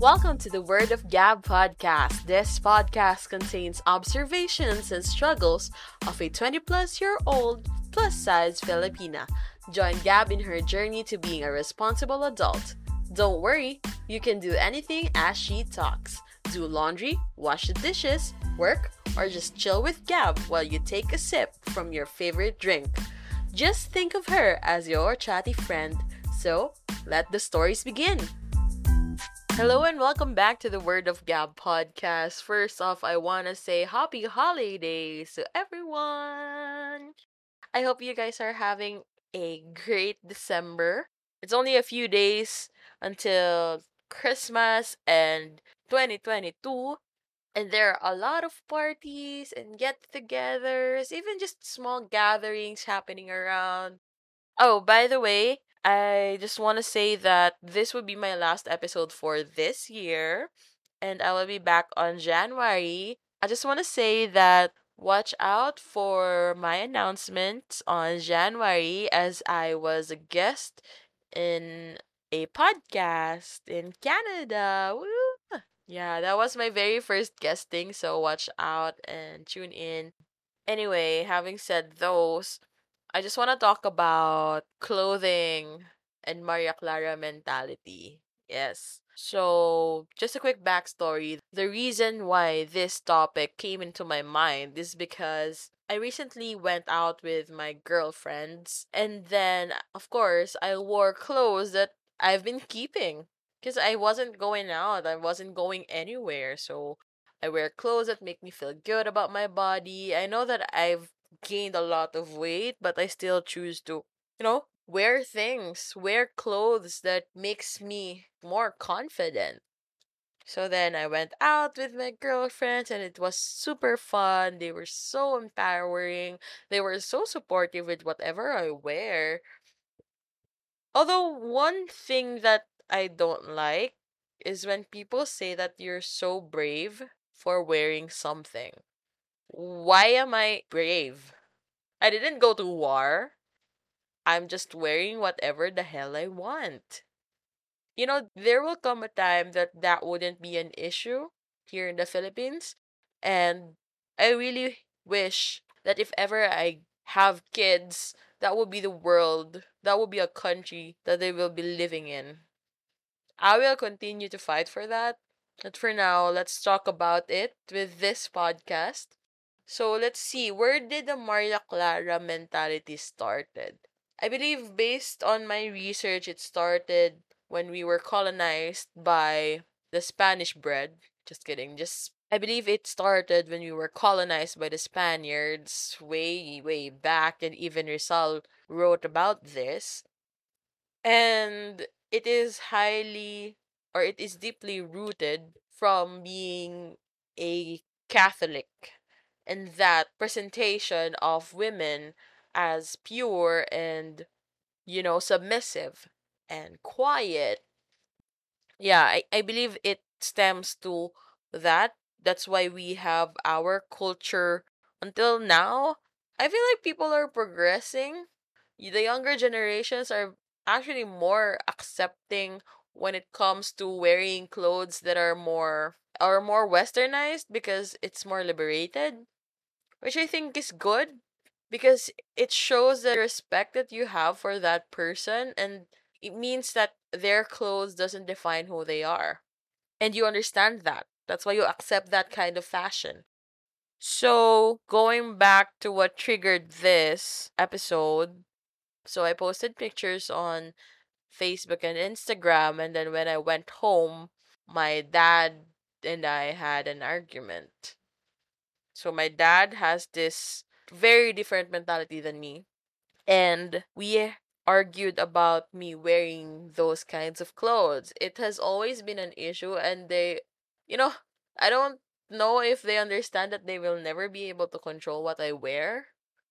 Welcome to the Word of Gab podcast. This podcast contains observations and struggles of a 20-plus-year-old plus-size Filipina. Join Gab in her journey to being a responsible adult. Don't worry, you can do anything as she talks. Do laundry, wash the dishes, work, or just chill with Gab while you take a sip from your favorite drink. Just think of her as your chatty friend. So, let the stories begin! Hello and welcome back to the Word of Gab podcast. First off, I want to say happy holidays to everyone! I hope you guys are having a great December. It's only a few days until Christmas and 2022. And there are a lot of parties and get-togethers, even just small gatherings happening around. Oh, by the way, I just want to say that this would be my last episode for this year. And I will be back on January. I just want to say that watch out for my announcement on January, as I was a guest in a podcast in Canada. Woo! Yeah, that was my very first guesting, so watch out and tune in. Anyway, having said those, I just want to talk about clothing and Maria Clara mentality. Yes. So, just a quick backstory. The reason why this topic came into my mind is because I recently went out with my girlfriends. And then, of course, I wore clothes that I've been keeping. Because I wasn't going out. I wasn't going anywhere. So, I wear clothes that make me feel good about my body. I know that I've gained a lot of weight, but I still choose to, wear things, wear clothes that makes me more confident. So then I went out with my girlfriends and it was super fun. They were so empowering. They were so supportive with whatever I wear. Although one thing that I don't like is when people say that you're so brave for wearing something. Why am I brave? I didn't go to war. I'm just wearing whatever the hell I want. There will come a time that wouldn't be an issue here in the Philippines. And I really wish that if ever I have kids, that will be the world, that will be a country that they will be living in. I will continue to fight for that. But for now, let's talk about it with this podcast. So let's see, where did the Maria Clara mentality started? I believe based on my research, it started when we were colonized by the Spanish bread. Just kidding. I believe it started when we were colonized by the Spaniards way, way back. And even Rizal wrote about this. And it is deeply rooted from being a Catholic. And that presentation of women as pure and, submissive and quiet. Yeah, I believe it stems to that. That's why we have our culture until now. I feel like people are progressing. The younger generations are actually more accepting when it comes to wearing clothes that are more westernized because it's more liberated. Which I think is good because it shows the respect that you have for that person, and it means that their clothes doesn't define who they are. And you understand that. That's why you accept that kind of fashion. So, going back to what triggered this episode, so I posted pictures on Facebook and Instagram, and then when I went home, my dad and I had an argument. So my dad has this very different mentality than me. And we argued about me wearing those kinds of clothes. It has always been an issue. And they, I don't know if they understand that they will never be able to control what I wear.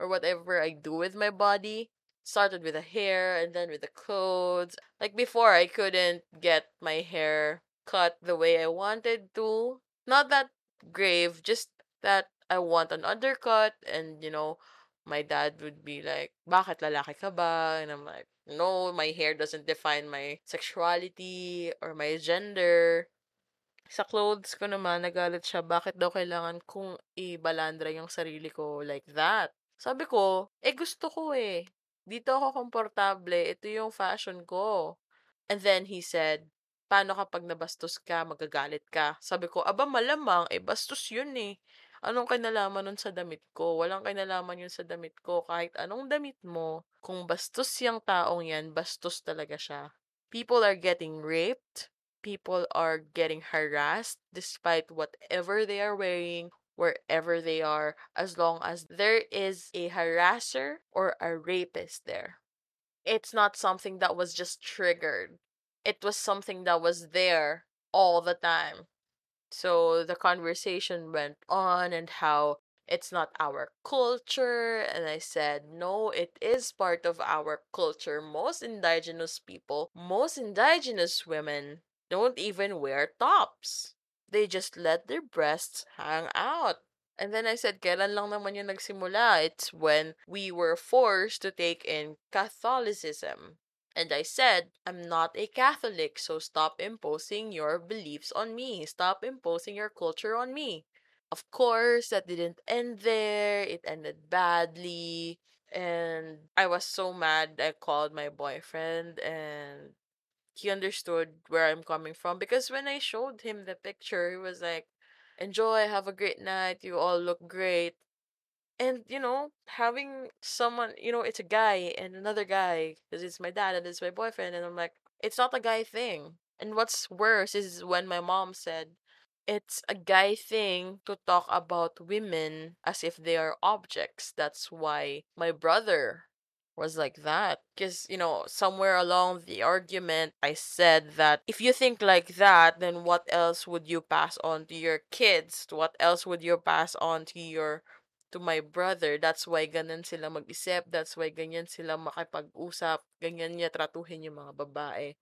Or whatever I do with my body. Started with the hair and then with the clothes. Like before, I couldn't get my hair cut the way I wanted to. Not that grave, just that I want an undercut, and my dad would be like, bakit lalaki ka ba? And I'm like, no, my hair doesn't define my sexuality or my gender. Sa clothes ko naman, nagalit siya. Bakit daw kailangan kong i-balandra yung sarili ko like that? Sabi ko, gusto ko eh. Dito ako komportable. Ito yung fashion ko. And then he said, paano kapag nabastos ka, magagalit ka? Sabi ko, aba malamang, bastos yun eh. Anong kinalaman nun sa damit ko? Walang kinalaman yun sa damit ko. Kahit anong damit mo, kung bastos yung taong yan, bastos talaga siya. People are getting raped. People are getting harassed despite whatever they are wearing, wherever they are, as long as there is a harasser or a rapist there. It's not something that was just triggered. It was something that was there all the time. So the conversation went on and how it's not our culture. And I said, no, it is part of our culture. Most indigenous people, most indigenous women don't even wear tops. They just let their breasts hang out. And then I said, kailan lang naman yung nagsimula? It's when we were forced to take in Catholicism. And I said, I'm not a Catholic, so stop imposing your beliefs on me. Stop imposing your culture on me. Of course, that didn't end there. It ended badly. And I was so mad, I called my boyfriend and he understood where I'm coming from, because when I showed him the picture, he was like, enjoy, have a great night, you all look great. And, you know, having someone, you know, it's a guy and another guy, because it's my dad and it's my boyfriend, and I'm like, it's not a guy thing. And what's worse is when my mom said, it's a guy thing to talk about women as if they are objects. That's why my brother was like that. Because, you know, somewhere along the argument, I said that if you think like that, then what else would you pass on to your kids? What else would you pass on to my brother? That's why ganyan sila mag-isip. That's why ganyan sila makipag-usap. Ganyan niya tratuhin yung mga babae.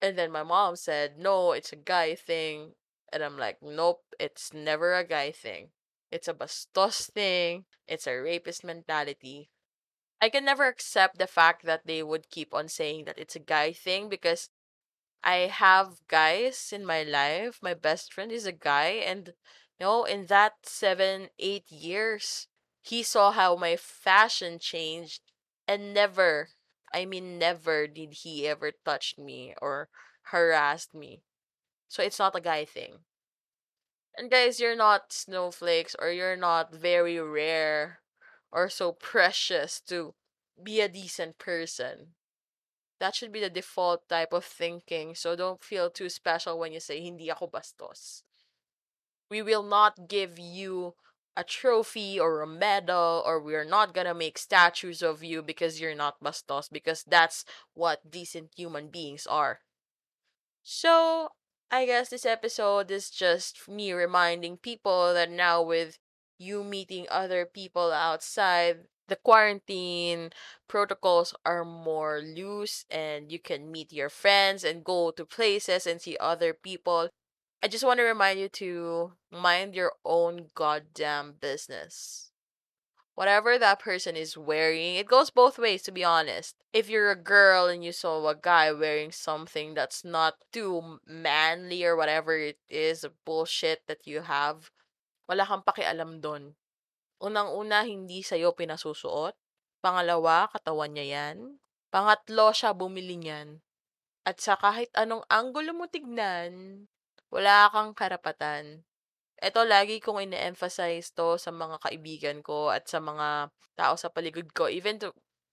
And then my mom said, no, it's a guy thing. And I'm like, nope, it's never a guy thing. It's a bastos thing. It's a rapist mentality. I can never accept the fact that they would keep on saying that it's a guy thing, because I have guys in my life. My best friend is a guy, and you know, in that 7-8 years, he saw how my fashion changed, and never, I mean never did he ever touch me or harassed me. So it's not a guy thing. And guys, you're not snowflakes, or you're not very rare or so precious to be a decent person. That should be the default type of thinking, so don't feel too special when you say, hindi ako bastos. We will not give you a trophy or a medal, or we're not gonna make statues of you because you're not bastos, because that's what decent human beings are. So, I guess this episode is just me reminding people that now with you meeting other people outside, the quarantine protocols are more loose and you can meet your friends and go to places and see other people. I just want to remind you to mind your own goddamn business. Whatever that person is wearing, it goes both ways, to be honest. If you're a girl and you saw a guy wearing something that's not too manly or whatever it is, the bullshit that you have, wala kang pakialam doon. Unang-una, hindi sa'yo pinasusuot. Pangalawa, katawan niya yan. Pangatlo, siya bumili niyan. At sa kahit anong anggulo mo tignan, wala kang karapatan. Ito, lagi kong ine-emphasize to sa mga kaibigan ko at sa mga tao sa paligid ko, even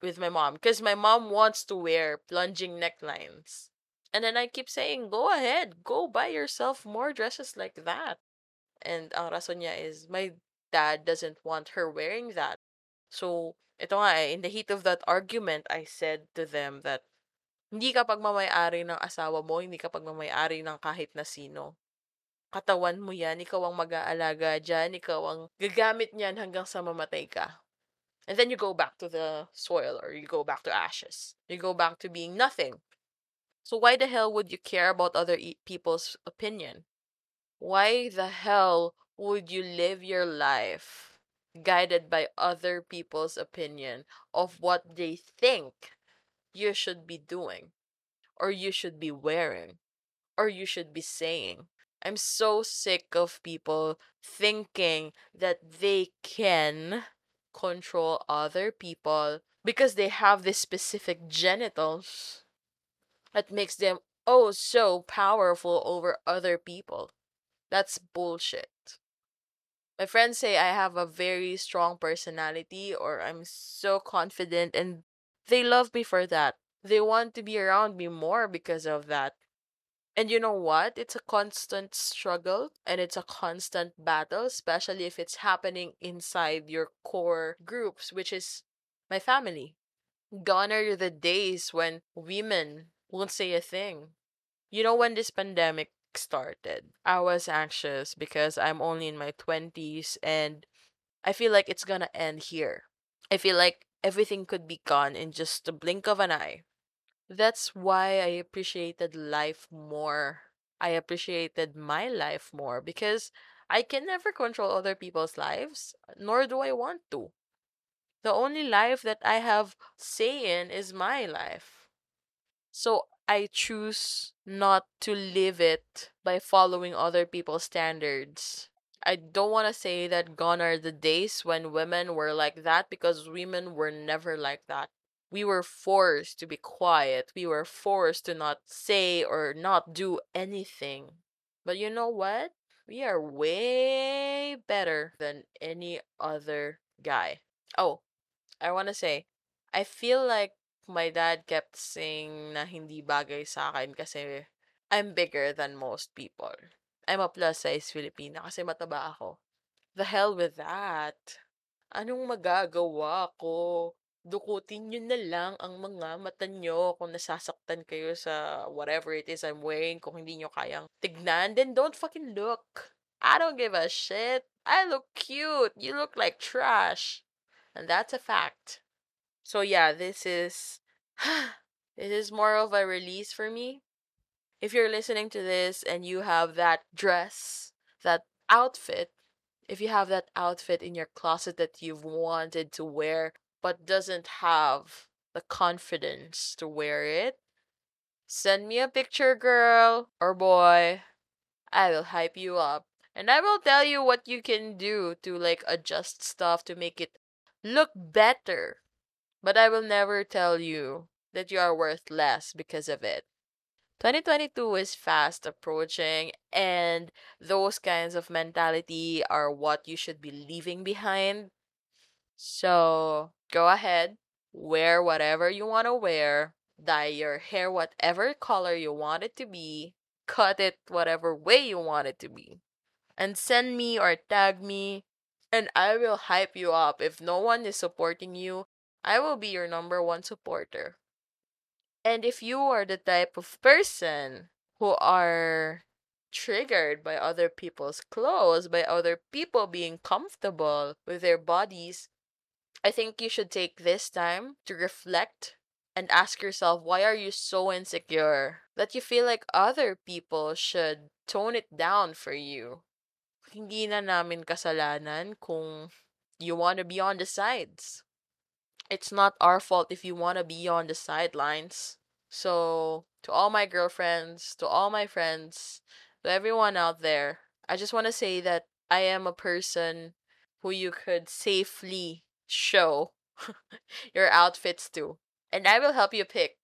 with my mom. Because my mom wants to wear plunging necklines. And then I keep saying, go ahead, go buy yourself more dresses like that. And ang rason niya is, my dad doesn't want her wearing that. So, ito nga eh, in the heat of that argument, I said to them that, hindi ka pagmamayari ng asawa mo, hindi ka pagmamayari ng kahit na sino. Katawan mo yan, ikaw ang mag-aalaga dyan, ikaw ang gagamit niyan hanggang sa mamatay ka. And then you go back to the soil, or you go back to ashes. You go back to being nothing. So why the hell would you care about other people's opinion? Why the hell would you live your life guided by other people's opinion of what they think you should be doing, or you should be wearing, or you should be saying? I'm so sick of people thinking that they can control other people because they have this specific genitals that makes them oh so powerful over other people. That's bullshit. My friends say I have a very strong personality or I'm so confident, and they love me for that. They want to be around me more because of that. And you know what? It's a constant struggle and it's a constant battle, especially if it's happening inside your core groups, which is my family. Gone are the days when women won't say a thing. You know, when this pandemic started, I was anxious because I'm only in my 20s and I feel like it's gonna end here. I feel like everything could be gone in just a blink of an eye. That's why I appreciated life more. I appreciated my life more because I can never control other people's lives, nor do I want to. The only life that I have say in is my life. So I choose not to live it by following other people's standards. I don't want to say that gone are the days when women were like that, because women were never like that. We were forced to be quiet. We were forced to not say or not do anything. But you know what? We are way better than any other guy. Oh, I want to say, I feel like my dad kept saying na hindi bagay sa akin kasi I'm bigger than most people. I'm a plus-size Filipina kasi mataba ako. The hell with that. Anong magagawa ko? Dukutin nyo na lang ang mga mata nyo kung nasasaktan kayo sa whatever it is I'm wearing. Kung hindi nyo kayang tignan, then don't fucking look. I don't give a shit. I look cute. You look like trash. And that's a fact. So yeah, this is more of a release for me. If you're listening to this and you have that dress, that outfit, if you have that outfit in your closet that you've wanted to wear but doesn't have the confidence to wear it, send me a picture, girl or boy. I will hype you up and I will tell you what you can do to like adjust stuff to make it look better. But I will never tell you that you are worth less because of it. 2022 is fast approaching, and those kinds of mentality are what you should be leaving behind. So go ahead, wear whatever you want to wear, dye your hair whatever color you want it to be, cut it whatever way you want it to be, and send me or tag me, and I will hype you up. If no one is supporting you, I will be your #1 supporter. And if you are the type of person who are triggered by other people's clothes, by other people being comfortable with their bodies, I think you should take this time to reflect and ask yourself, why are you so insecure that you feel like other people should tone it down for you? Hindi na namin kasalanan kung you want to be on the sides. It's not our fault if you want to be on the sidelines. So, to all my girlfriends, to all my friends, to everyone out there, I just want to say that I am a person who you could safely show your outfits to. And I will help you pick,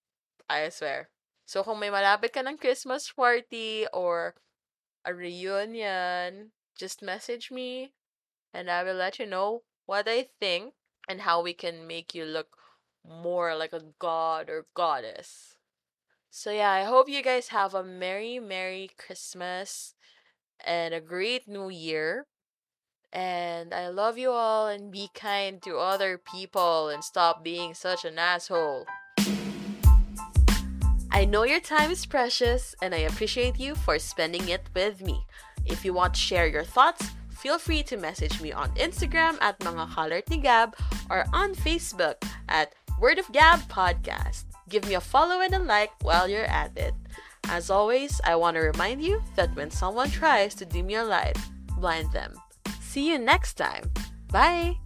I swear. So, kung may malapit ka ng Christmas party or a reunion, just message me and I will let you know what I think and how we can make you look more like a god or goddess. So yeah, I hope you guys have a merry, merry Christmas and a great new year. And I love you all, and be kind to other people and stop being such an asshole. I know your time is precious and I appreciate you for spending it with me. If you want to share your thoughts, feel free to message me on Instagram at mga kalart ni Gab or on Facebook at Word of Gab Podcast. Give me a follow and a like while you're at it. As always, I want to remind you that when someone tries to dim your light, blind them. See you next time. Bye!